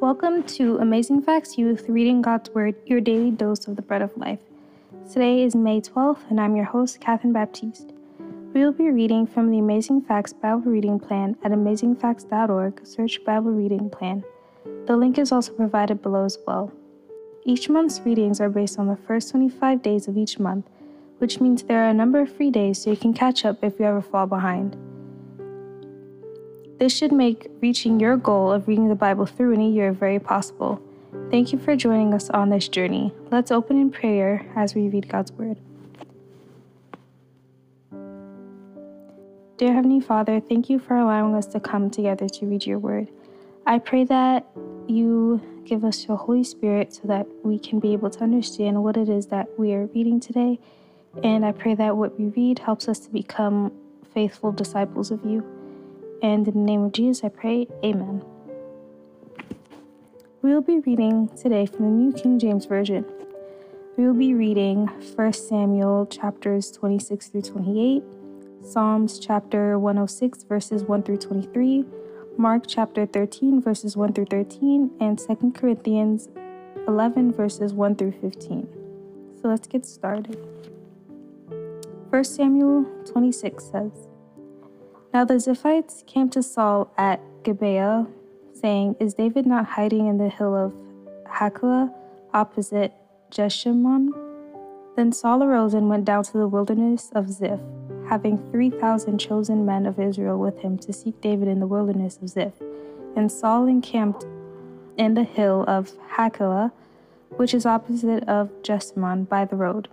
Welcome to Amazing Facts Youth, reading God's Word, your daily dose of the bread of life. Today is May 12th, and I'm your host, Catherine Baptiste. We will be reading from the Amazing Facts Bible Reading Plan at amazingfacts.org, search Bible Reading Plan. The link is also provided below as well. Each month's readings are based on the first 25 days of each month, which means there are a number of free days so you can catch up if you ever fall behind. This should make reaching your goal of reading the Bible through in a year very possible. Thank you for joining us on this journey. Let's open in prayer as we read God's Word. Dear Heavenly Father, thank you for allowing us to come together to read your Word. I pray that you give us your Holy Spirit so that we can be able to understand what it is that we are reading today. And I pray that what we read helps us to become faithful disciples of you. And in the name of Jesus, I pray, amen. We will be reading today from the New King James Version. We will be reading 1 Samuel chapters 26 through 28, Psalms chapter 106 verses 1 through 23, Mark chapter 13 verses 1 through 13, and 2 Corinthians 11 verses 1 through 15. So let's get started. 1 Samuel 26 says, Now the Ziphites came to Saul at Gilboa, saying, Is David not hiding in the hill of Hakilah, opposite Jeshimon? Then Saul arose and went down to the wilderness of Ziph, having 3,000 chosen men of Israel with him to seek David in the wilderness of Ziph. And Saul encamped in the hill of Hakilah, which is opposite of Jeshimon by the road.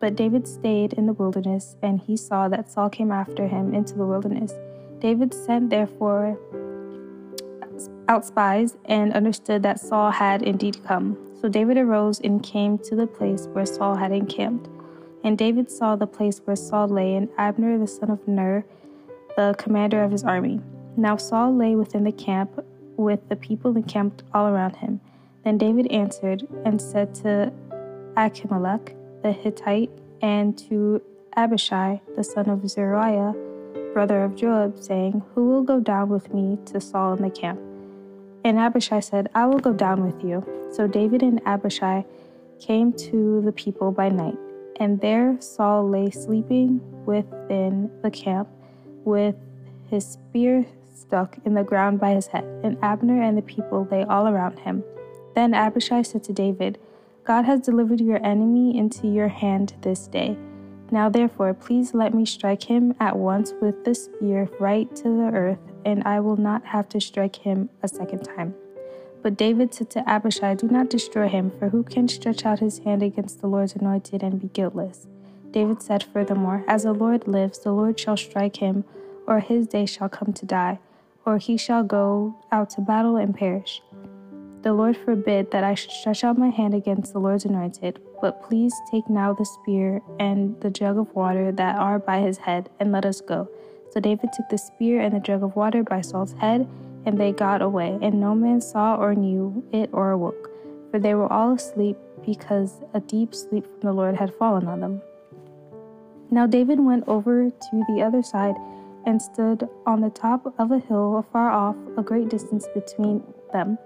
But David stayed in the wilderness, and he saw that Saul came after him into the wilderness. David sent therefore out spies and understood that Saul had indeed come. So David arose and came to the place where Saul had encamped. And David saw the place where Saul lay, and Abner the son of Ner, the commander of his army. Now Saul lay within the camp, with the people encamped all around him. Then David answered and said to Achimelech the Hittite, and to Abishai, the son of Zeruiah, brother of Joab, saying, Who will go down with me to Saul in the camp? And Abishai said, I will go down with you. So David and Abishai came to the people by night, and there Saul lay sleeping within the camp, with his spear stuck in the ground by his head, and Abner and the people lay all around him. Then Abishai said to David, God has delivered your enemy into your hand this day. Now therefore, please let me strike him at once with the spear right to the earth, and I will not have to strike him a second time. But David said to Abishai, Do not destroy him, for who can stretch out his hand against the Lord's anointed and be guiltless? David said furthermore, As the Lord lives, the Lord shall strike him, or his day shall come to die, or he shall go out to battle and perish. The Lord forbid that I should stretch out my hand against the Lord's anointed, but please take now the spear and the jug of water that are by his head, and let us go. So David took the spear and the jug of water by Saul's head, and they got away, and no man saw or knew it or awoke, for they were all asleep, because a deep sleep from the Lord had fallen on them. Now David went over to the other side and stood on the top of a hill afar off, a great distance between them.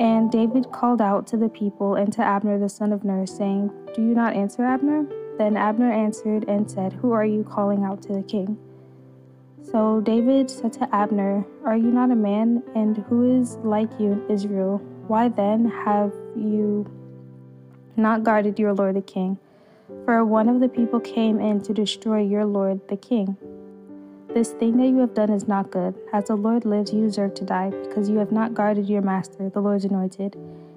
And David called out to the people and to Abner the son of Ner, saying, Do you not answer, Abner? Then Abner answered and said, Who are you calling out to the king? So David said to Abner, Are you not a man, and who is like you in Israel? Why then have you not guarded your lord the king? For one of the people came in to destroy your lord the king. This thing that you have done is not good. As the Lord lives, you deserve to die, because you have not guarded your master, the Lord's anointed.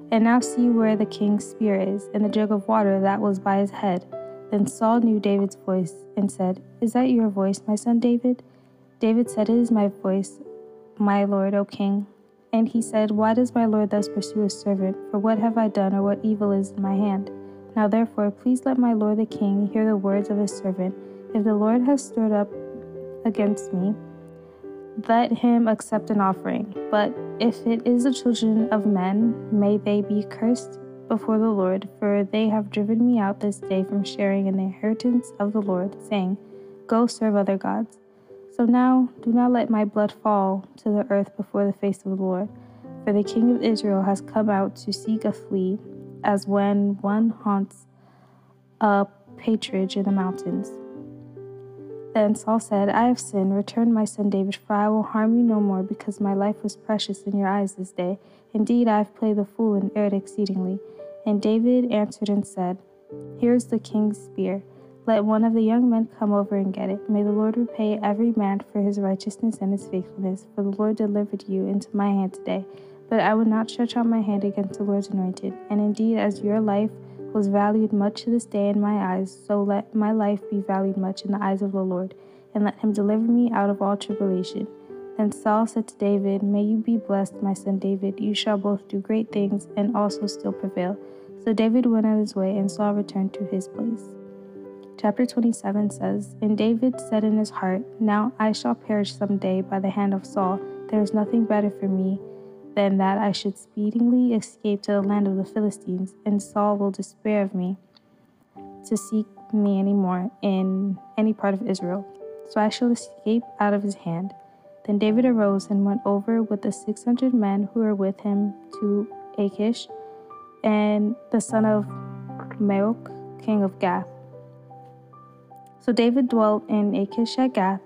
And now see where the king's spear is, and the jug of water that was by his head. Then Saul knew David's voice, and said, Is that your voice, my son David? David said, It is my voice, my lord, O king. And he said, Why does my lord thus pursue his servant? For what have I done, or what evil is in my hand? Now therefore, please let my lord the king hear the words of his servant. If the Lord has stirred up against me, let him accept an offering. But if it is the children of men, may they be cursed before the Lord, for they have driven me out this day from sharing in the inheritance of the Lord, saying, Go serve other gods. So now do not let my blood fall to the earth before the face of the Lord, for the king of Israel has come out to seek a flea, as when one haunts a partridge in the mountains." Then Saul said, "I have sinned. Return, my son David, for I will harm you no more, because my life was precious in your eyes this day. Indeed, I have played the fool and erred exceedingly." And David answered and said, "Here is the king's spear. Let one of the young men come over and get it. May the Lord repay every man for his righteousness and his faithfulness, for the Lord delivered you into my hand today. But I would not stretch out my hand against the Lord's anointed. And indeed, as your life was valued much to this day in my eyes, so let my life be valued much in the eyes of the Lord, and let him deliver me out of all tribulation." Then Saul said to David, "May you be blessed, my son David. You shall both do great things and also still prevail." So David went on his way, and Saul returned to his place. Chapter 27 says, "And David said in his heart, 'Now I shall perish some day by the hand of Saul. There is nothing better for me than that I should speedily escape to the land of the Philistines, and Saul will despair of me to seek me any more in any part of Israel. So I shall escape out of his hand.' Then David arose and went over with the 600 men who were with him to Achish, and the son of Maoch, king of Gath. So David dwelt in Achish at Gath,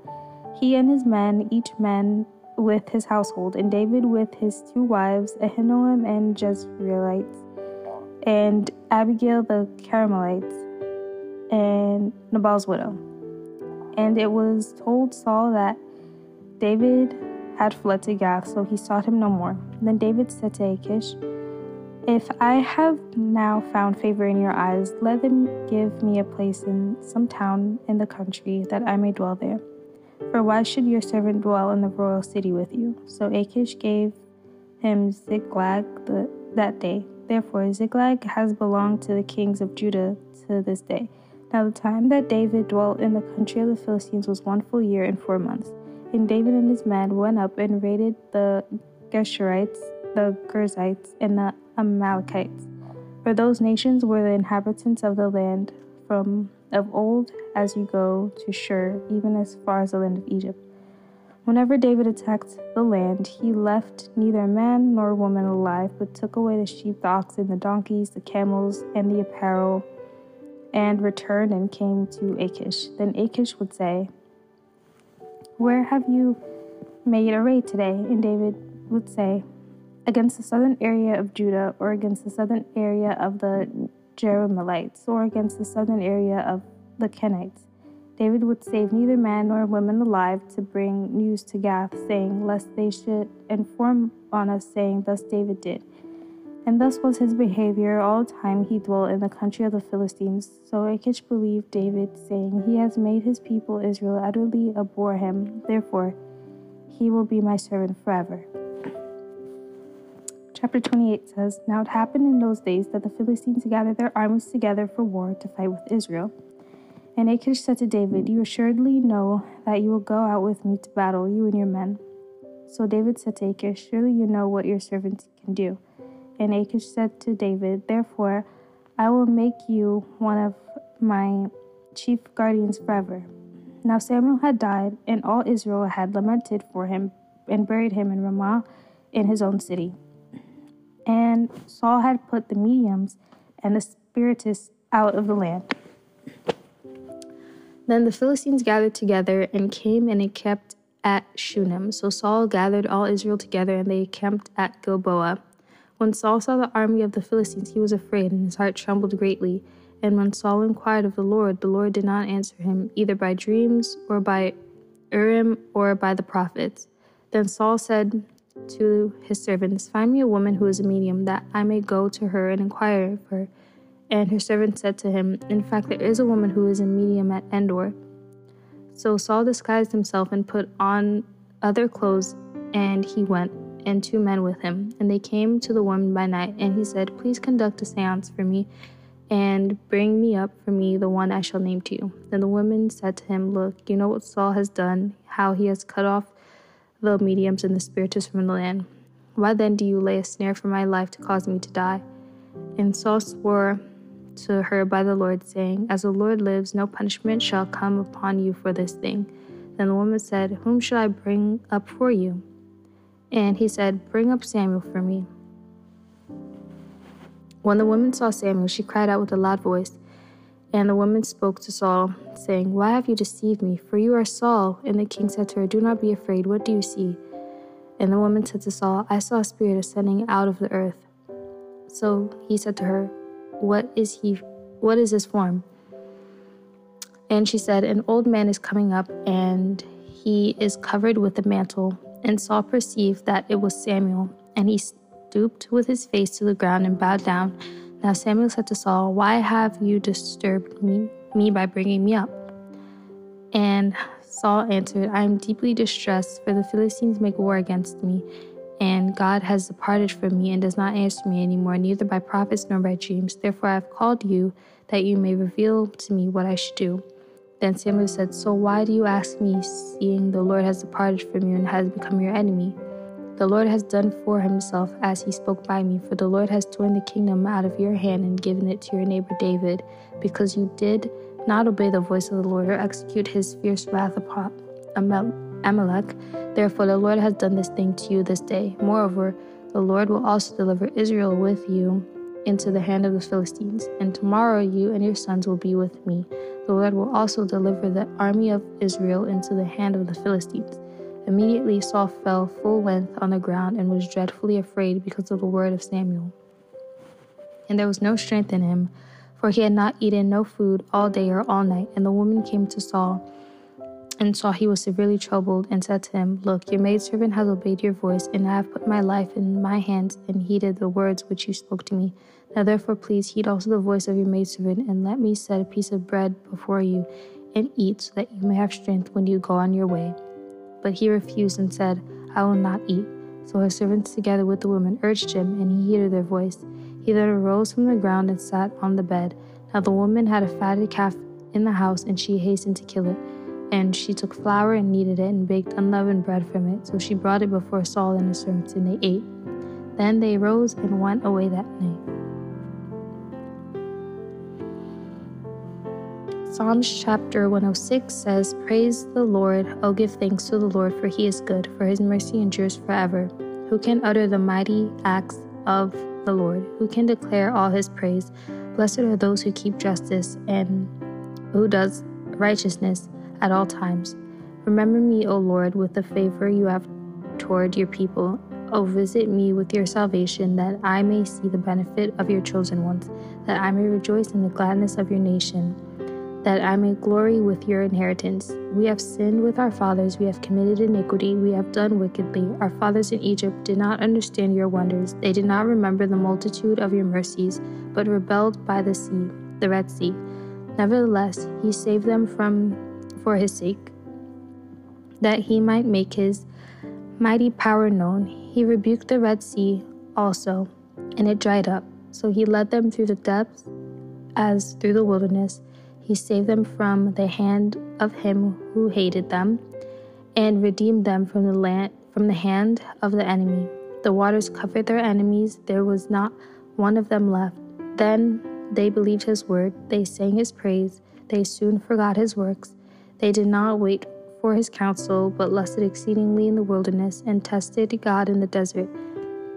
he and his men, each man with his household, and David with his two wives, Ahinoam and Jezreelites, and Abigail the Carmelites, and Nabal's widow. And it was told Saul that David had fled to Gath, so he sought him no more. Then David said to Achish, "If I have now found favor in your eyes, let them give me a place in some town in the country, that I may dwell there. For why should your servant dwell in the royal city with you?" So Achish gave him Ziklag that day. Therefore Ziklag has belonged to the kings of Judah to this day. Now the time that David dwelt in the country of the Philistines was 1 full year and 4 months. And David and his men went up and raided the Geshurites, the Gerzites, and the Amalekites. For those nations were the inhabitants of the land from of old, as you go to Shur, even as far as the land of Egypt. Whenever David attacked the land, he left neither man nor woman alive, but took away the sheep, the oxen, the donkeys, the camels, and the apparel, and returned and came to Achish. Then Achish would say, "Where have you made a raid today?" And David would say, "Against the southern area of Judah, or against the southern area of the Jeremiahites, or against the southern area of the Kenites." David would save neither man nor woman alive to bring news to Gath, saying, "Lest they should inform on us, saying, 'Thus David did.'" And thus was his behavior all the time he dwelt in the country of the Philistines. So Achish believed David, saying, "He has made his people Israel utterly abhor him. Therefore he will be my servant forever." Chapter 28 says, "Now it happened in those days that the Philistines gathered their armies together for war to fight with Israel. And Achish said to David, 'You assuredly know that you will go out with me to battle, you and your men.' So David said to Achish, 'Surely you know what your servants can do.' And Achish said to David, 'Therefore I will make you one of my chief guardians forever.'" Now Samuel had died, and all Israel had lamented for him and buried him in Ramah in his own city. And Saul had put the mediums and the spiritists out of the land. Then the Philistines gathered together and came and encamped at Shunem. So Saul gathered all Israel together, and they encamped at Gilboa. When Saul saw the army of the Philistines, he was afraid, and his heart trembled greatly. And when Saul inquired of the Lord did not answer him, either by dreams, or by Urim, or by the prophets. Then Saul said to his servants, "Find me a woman who is a medium, that I may go to her and inquire of her." And her servant said to him, "In fact, there is a woman who is a medium at Endor." So Saul disguised himself and put on other clothes, and he went, and 2 men with him. And they came to the woman by night, and he said, "Please conduct a seance for me, and bring me up for me the one I shall name to you." Then the woman said to him, "Look, you know what Saul has done, how he has cut off the mediums and the spiritists from the land. Why then do you lay a snare for my life to cause me to die?" And Saul swore to her by the Lord, saying, "As the Lord lives, no punishment shall come upon you for this thing." Then the woman said, "Whom shall I bring up for you?" And he said, "Bring up Samuel for me." When the woman saw Samuel, she cried out with a loud voice. And the woman spoke to Saul, saying, "Why have you deceived me? For you are Saul." And the king said to her, "Do not be afraid. What do you see?" And the woman said to Saul, "I saw a spirit ascending out of the earth." So he said to her, What is his form?" And she said, "An old man is coming up, and he is covered with a mantle." And Saul perceived that it was Samuel, and he stooped with his face to the ground and bowed down. Now Samuel said to Saul, "Why have you disturbed me by bringing me up?" And Saul answered, "I am deeply distressed, for the Philistines make war against me, and God has departed from me and does not answer me anymore, neither by prophets nor by dreams. Therefore I have called you, that you may reveal to me what I should do." Then Samuel said, "So why do you ask me, seeing the Lord has departed from you and has become your enemy? The Lord has done for himself as he spoke by me, for the Lord has torn the kingdom out of your hand and given it to your neighbor David, because you did not obey the voice of the Lord or execute his fierce wrath upon Amalek. Therefore the Lord has done this thing to you this day. Moreover, the Lord will also deliver Israel with you into the hand of the Philistines, and tomorrow you and your sons will be with me. The Lord will also deliver the army of Israel into the hand of the Philistines." Immediately Saul fell full length on the ground and was dreadfully afraid because of the word of Samuel. And there was no strength in him, for he had not eaten no food all day or all night. And the woman came to Saul and saw he was severely troubled and said to him, "Look, your maidservant has obeyed your voice, and I have put my life in my hands and heeded the words which you spoke to me. Now therefore please heed also the voice of your maidservant, and let me set a piece of bread before you and eat, so that you may have strength when you go on your way." But he refused and said, "I will not eat." So his servants together with the woman urged him, and he heeded their voice. He then arose from the ground and sat on the bed. Now the woman had a fatted calf in the house, and she hastened to kill it. And she took flour and kneaded it, and baked unleavened bread from it. So she brought it before Saul and his servants, and they ate. Then they rose and went away that night. Psalms chapter 106 says, "Praise the Lord, O give thanks to the Lord, for he is good, for his mercy endures forever. Who can utter the mighty acts of the Lord? Who can declare all his praise? Blessed are those who keep justice, and who does righteousness at all times. Remember me, O Lord, with the favor you have toward your people. O visit me with your salvation, that I may see the benefit of your chosen ones, that I may rejoice in the gladness of your nation, that I may glory with your inheritance. We have sinned with our fathers, we have committed iniquity, we have done wickedly. Our fathers in Egypt did not understand your wonders, they did not remember the multitude of your mercies, but rebelled by the sea, the Red Sea. Nevertheless, he saved them for his sake, that he might make his mighty power known. He rebuked the Red Sea also, and it dried up. So he led them through the depths as through the wilderness. He saved them from the hand of him who hated them, and redeemed them from the hand of the enemy. The waters covered their enemies, there was not one of them left. Then they believed his word, they sang his praise, they soon forgot his works. They did not wait for his counsel, but lusted exceedingly in the wilderness, and tested God in the desert.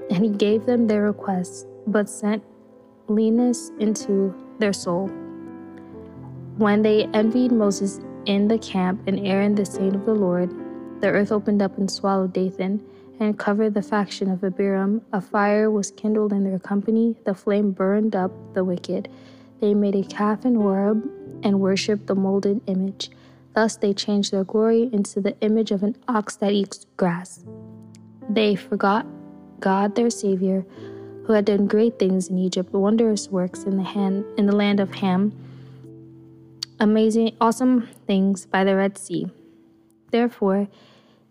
And he gave them their requests, but sent leanness into their soul. When they envied Moses in the camp, and Aaron the saint of the Lord, the earth opened up and swallowed Dathan, and covered the faction of Abiram. A fire was kindled in their company, the flame burned up the wicked. They made a calf in Horeb, and worshipped the molded image. Thus they changed their glory into the image of an ox that eats grass. They forgot God their Savior, who had done great things in Egypt, wondrous works in the land of Ham, awesome things by the Red Sea. Therefore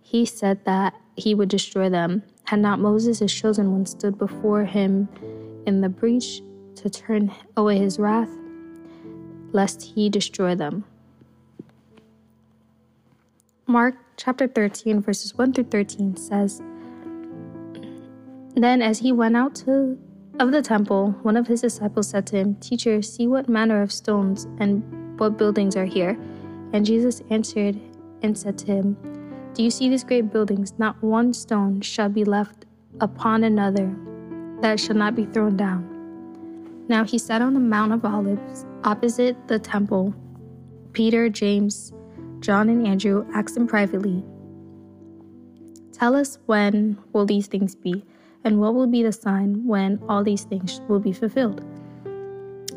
he said that he would destroy them, had not Moses his chosen one stood before him in the breach to turn away his wrath, lest he destroy them." Mark chapter 13, verses 1 through 13 says, "Then as he went out of the temple, one of his disciples said to him, 'Teacher, see what manner of stones and what buildings are here.' And Jesus answered and said to him, "Do you see these great buildings? Not one stone shall be left upon another, that it shall not be thrown down." Now he sat on the Mount of Olives opposite the temple. Peter, James, John, and Andrew asked him privately, "Tell us, when will these things be? And what will be the sign when all these things will be fulfilled?"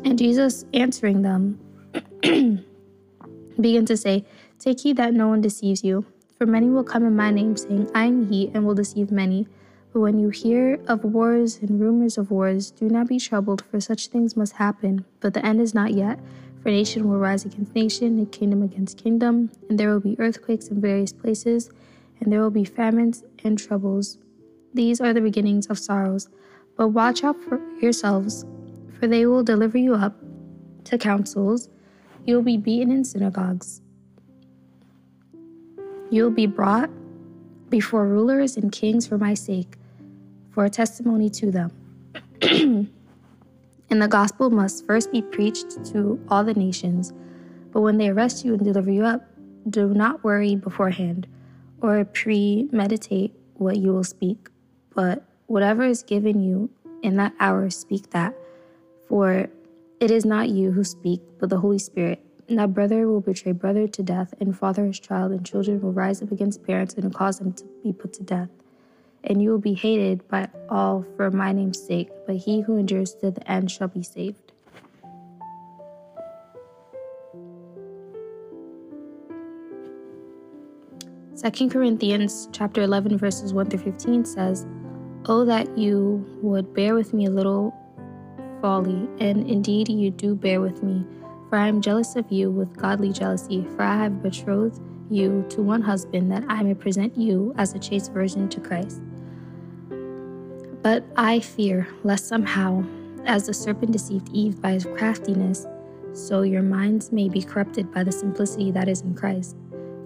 And Jesus answering them began to say, "Take heed that no one deceives you. For many will come in my name, saying, 'I am he,' and will deceive many. But when you hear of wars and rumors of wars, do not be troubled, for such things must happen. But the end is not yet. For nation will rise against nation, and kingdom against kingdom. And there will be earthquakes in various places, and there will be famines and troubles. These are the beginnings of sorrows. But watch out for yourselves, for they will deliver you up to councils. You will be beaten in synagogues. You will be brought before rulers and kings for my sake, for a testimony to them. And the gospel must first be preached to all the nations. But when they arrest you and deliver you up, do not worry beforehand or premeditate what you will speak. But whatever is given you in that hour, speak that. For it is not you who speak, but the Holy Spirit. Now brother will betray brother to death, and father his child, and children will rise up against parents and cause them to be put to death. And you will be hated by all for my name's sake, but he who endures to the end shall be saved." Second Corinthians chapter 11 verses 1 through 15 says, "Oh, that you would bear with me a little folly, and indeed you do bear with me. For I am jealous of you with godly jealousy, for I have betrothed you to one husband, that I may present you as a chaste virgin to Christ. But I fear lest somehow, as the serpent deceived Eve by his craftiness, so your minds may be corrupted by the simplicity that is in Christ.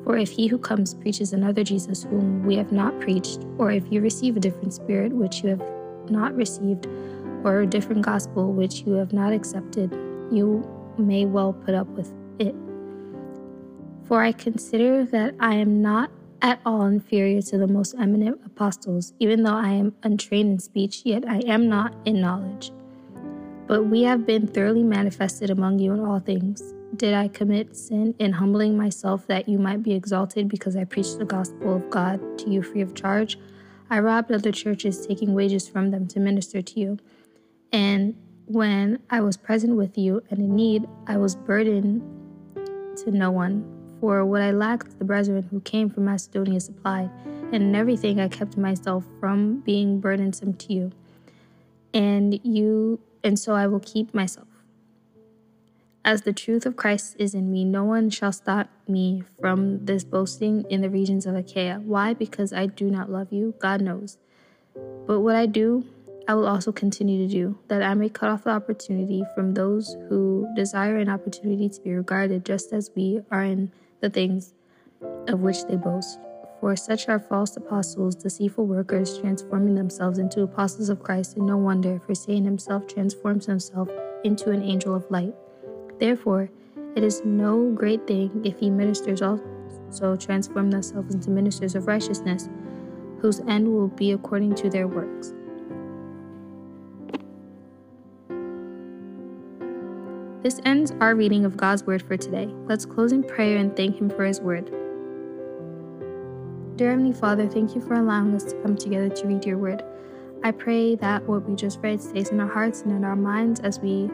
For if he who comes preaches another Jesus whom we have not preached, or if you receive a different spirit which you have not received, or a different gospel which you have not accepted, you may well put up with it. For I consider that I am not at all inferior to the most eminent apostles, even though I am untrained in speech, yet I am not in knowledge. But we have been thoroughly manifested among you in all things. Did I commit sin in humbling myself that you might be exalted because I preached the gospel of God to you free of charge? I robbed other churches, taking wages from them to minister to you. And when I was present with you and in need, I was burdened to no one. For what I lacked, the brethren who came from Macedonia supplied. And in everything I kept myself from being burdensome to you. And so I will keep myself. As the truth of Christ is in me, no one shall stop me from this boasting in the regions of Achaia. Why? Because I do not love you? God knows. But what I do, I will also continue to do, that I may cut off the opportunity from those who desire an opportunity to be regarded, just as we are in the things of which they boast. For such are false apostles, deceitful workers, transforming themselves into apostles of Christ, and no wonder, for Satan himself transforms himself into an angel of light. Therefore, it is no great thing if he ministers also transform themselves into ministers of righteousness, whose end will be according to their works." This ends our reading of God's Word for today. Let's close in prayer and thank Him for His Word. Dear Heavenly Father, thank you for allowing us to come together to read your Word. I pray that what we just read stays in our hearts and in our minds as we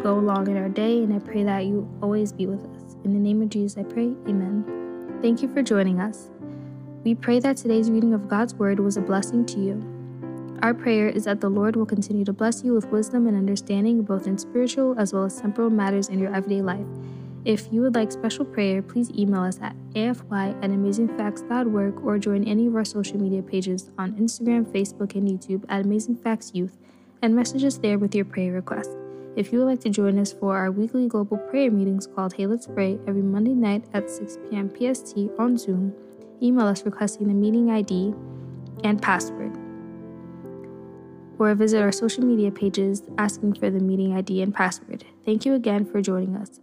go along in our day, and I pray that you always be with us. In the name of Jesus, I pray. Amen. Thank you for joining us. We pray that today's reading of God's Word was a blessing to you. Our prayer is that the Lord will continue to bless you with wisdom and understanding, both in spiritual as well as temporal matters in your everyday life. If you would like special prayer, please email us at afy@amazingfacts.org or join any of our social media pages on Instagram, Facebook, and YouTube at Amazing Facts Youth, and message us there with your prayer requests. If you would like to join us for our weekly global prayer meetings called Hey Let's Pray every Monday night at 6 p.m. PST on Zoom, email us requesting the meeting ID and password, or visit our social media pages asking for the meeting ID and password. Thank you again for joining us.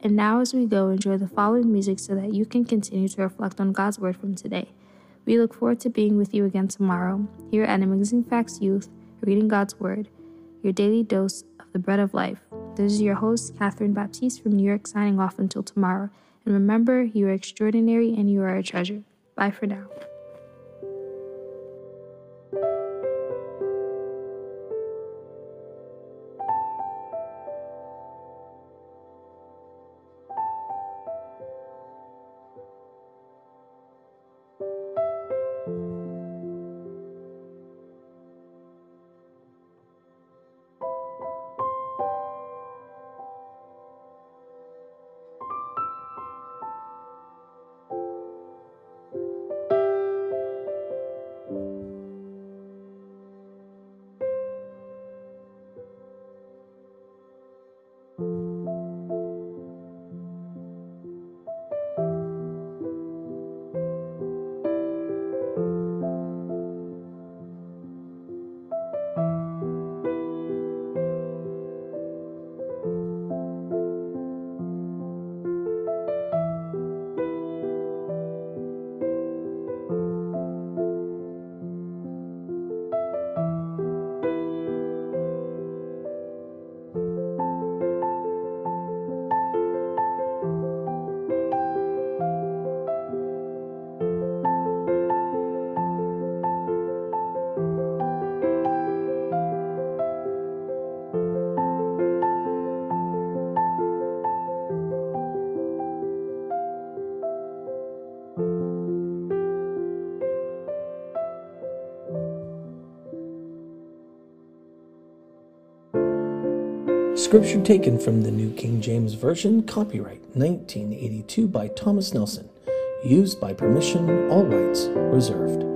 And now as we go, enjoy the following music so that you can continue to reflect on God's Word from today. We look forward to being with you again tomorrow, here at Amazing Facts Youth, reading God's Word, your daily dose of the bread of life. This is your host, Catherine Baptiste from New York, signing off until tomorrow. And remember, you are extraordinary and you are a treasure. Bye for now. Scripture taken from the New King James Version, copyright 1982 by Thomas Nelson. Used by permission, all rights reserved.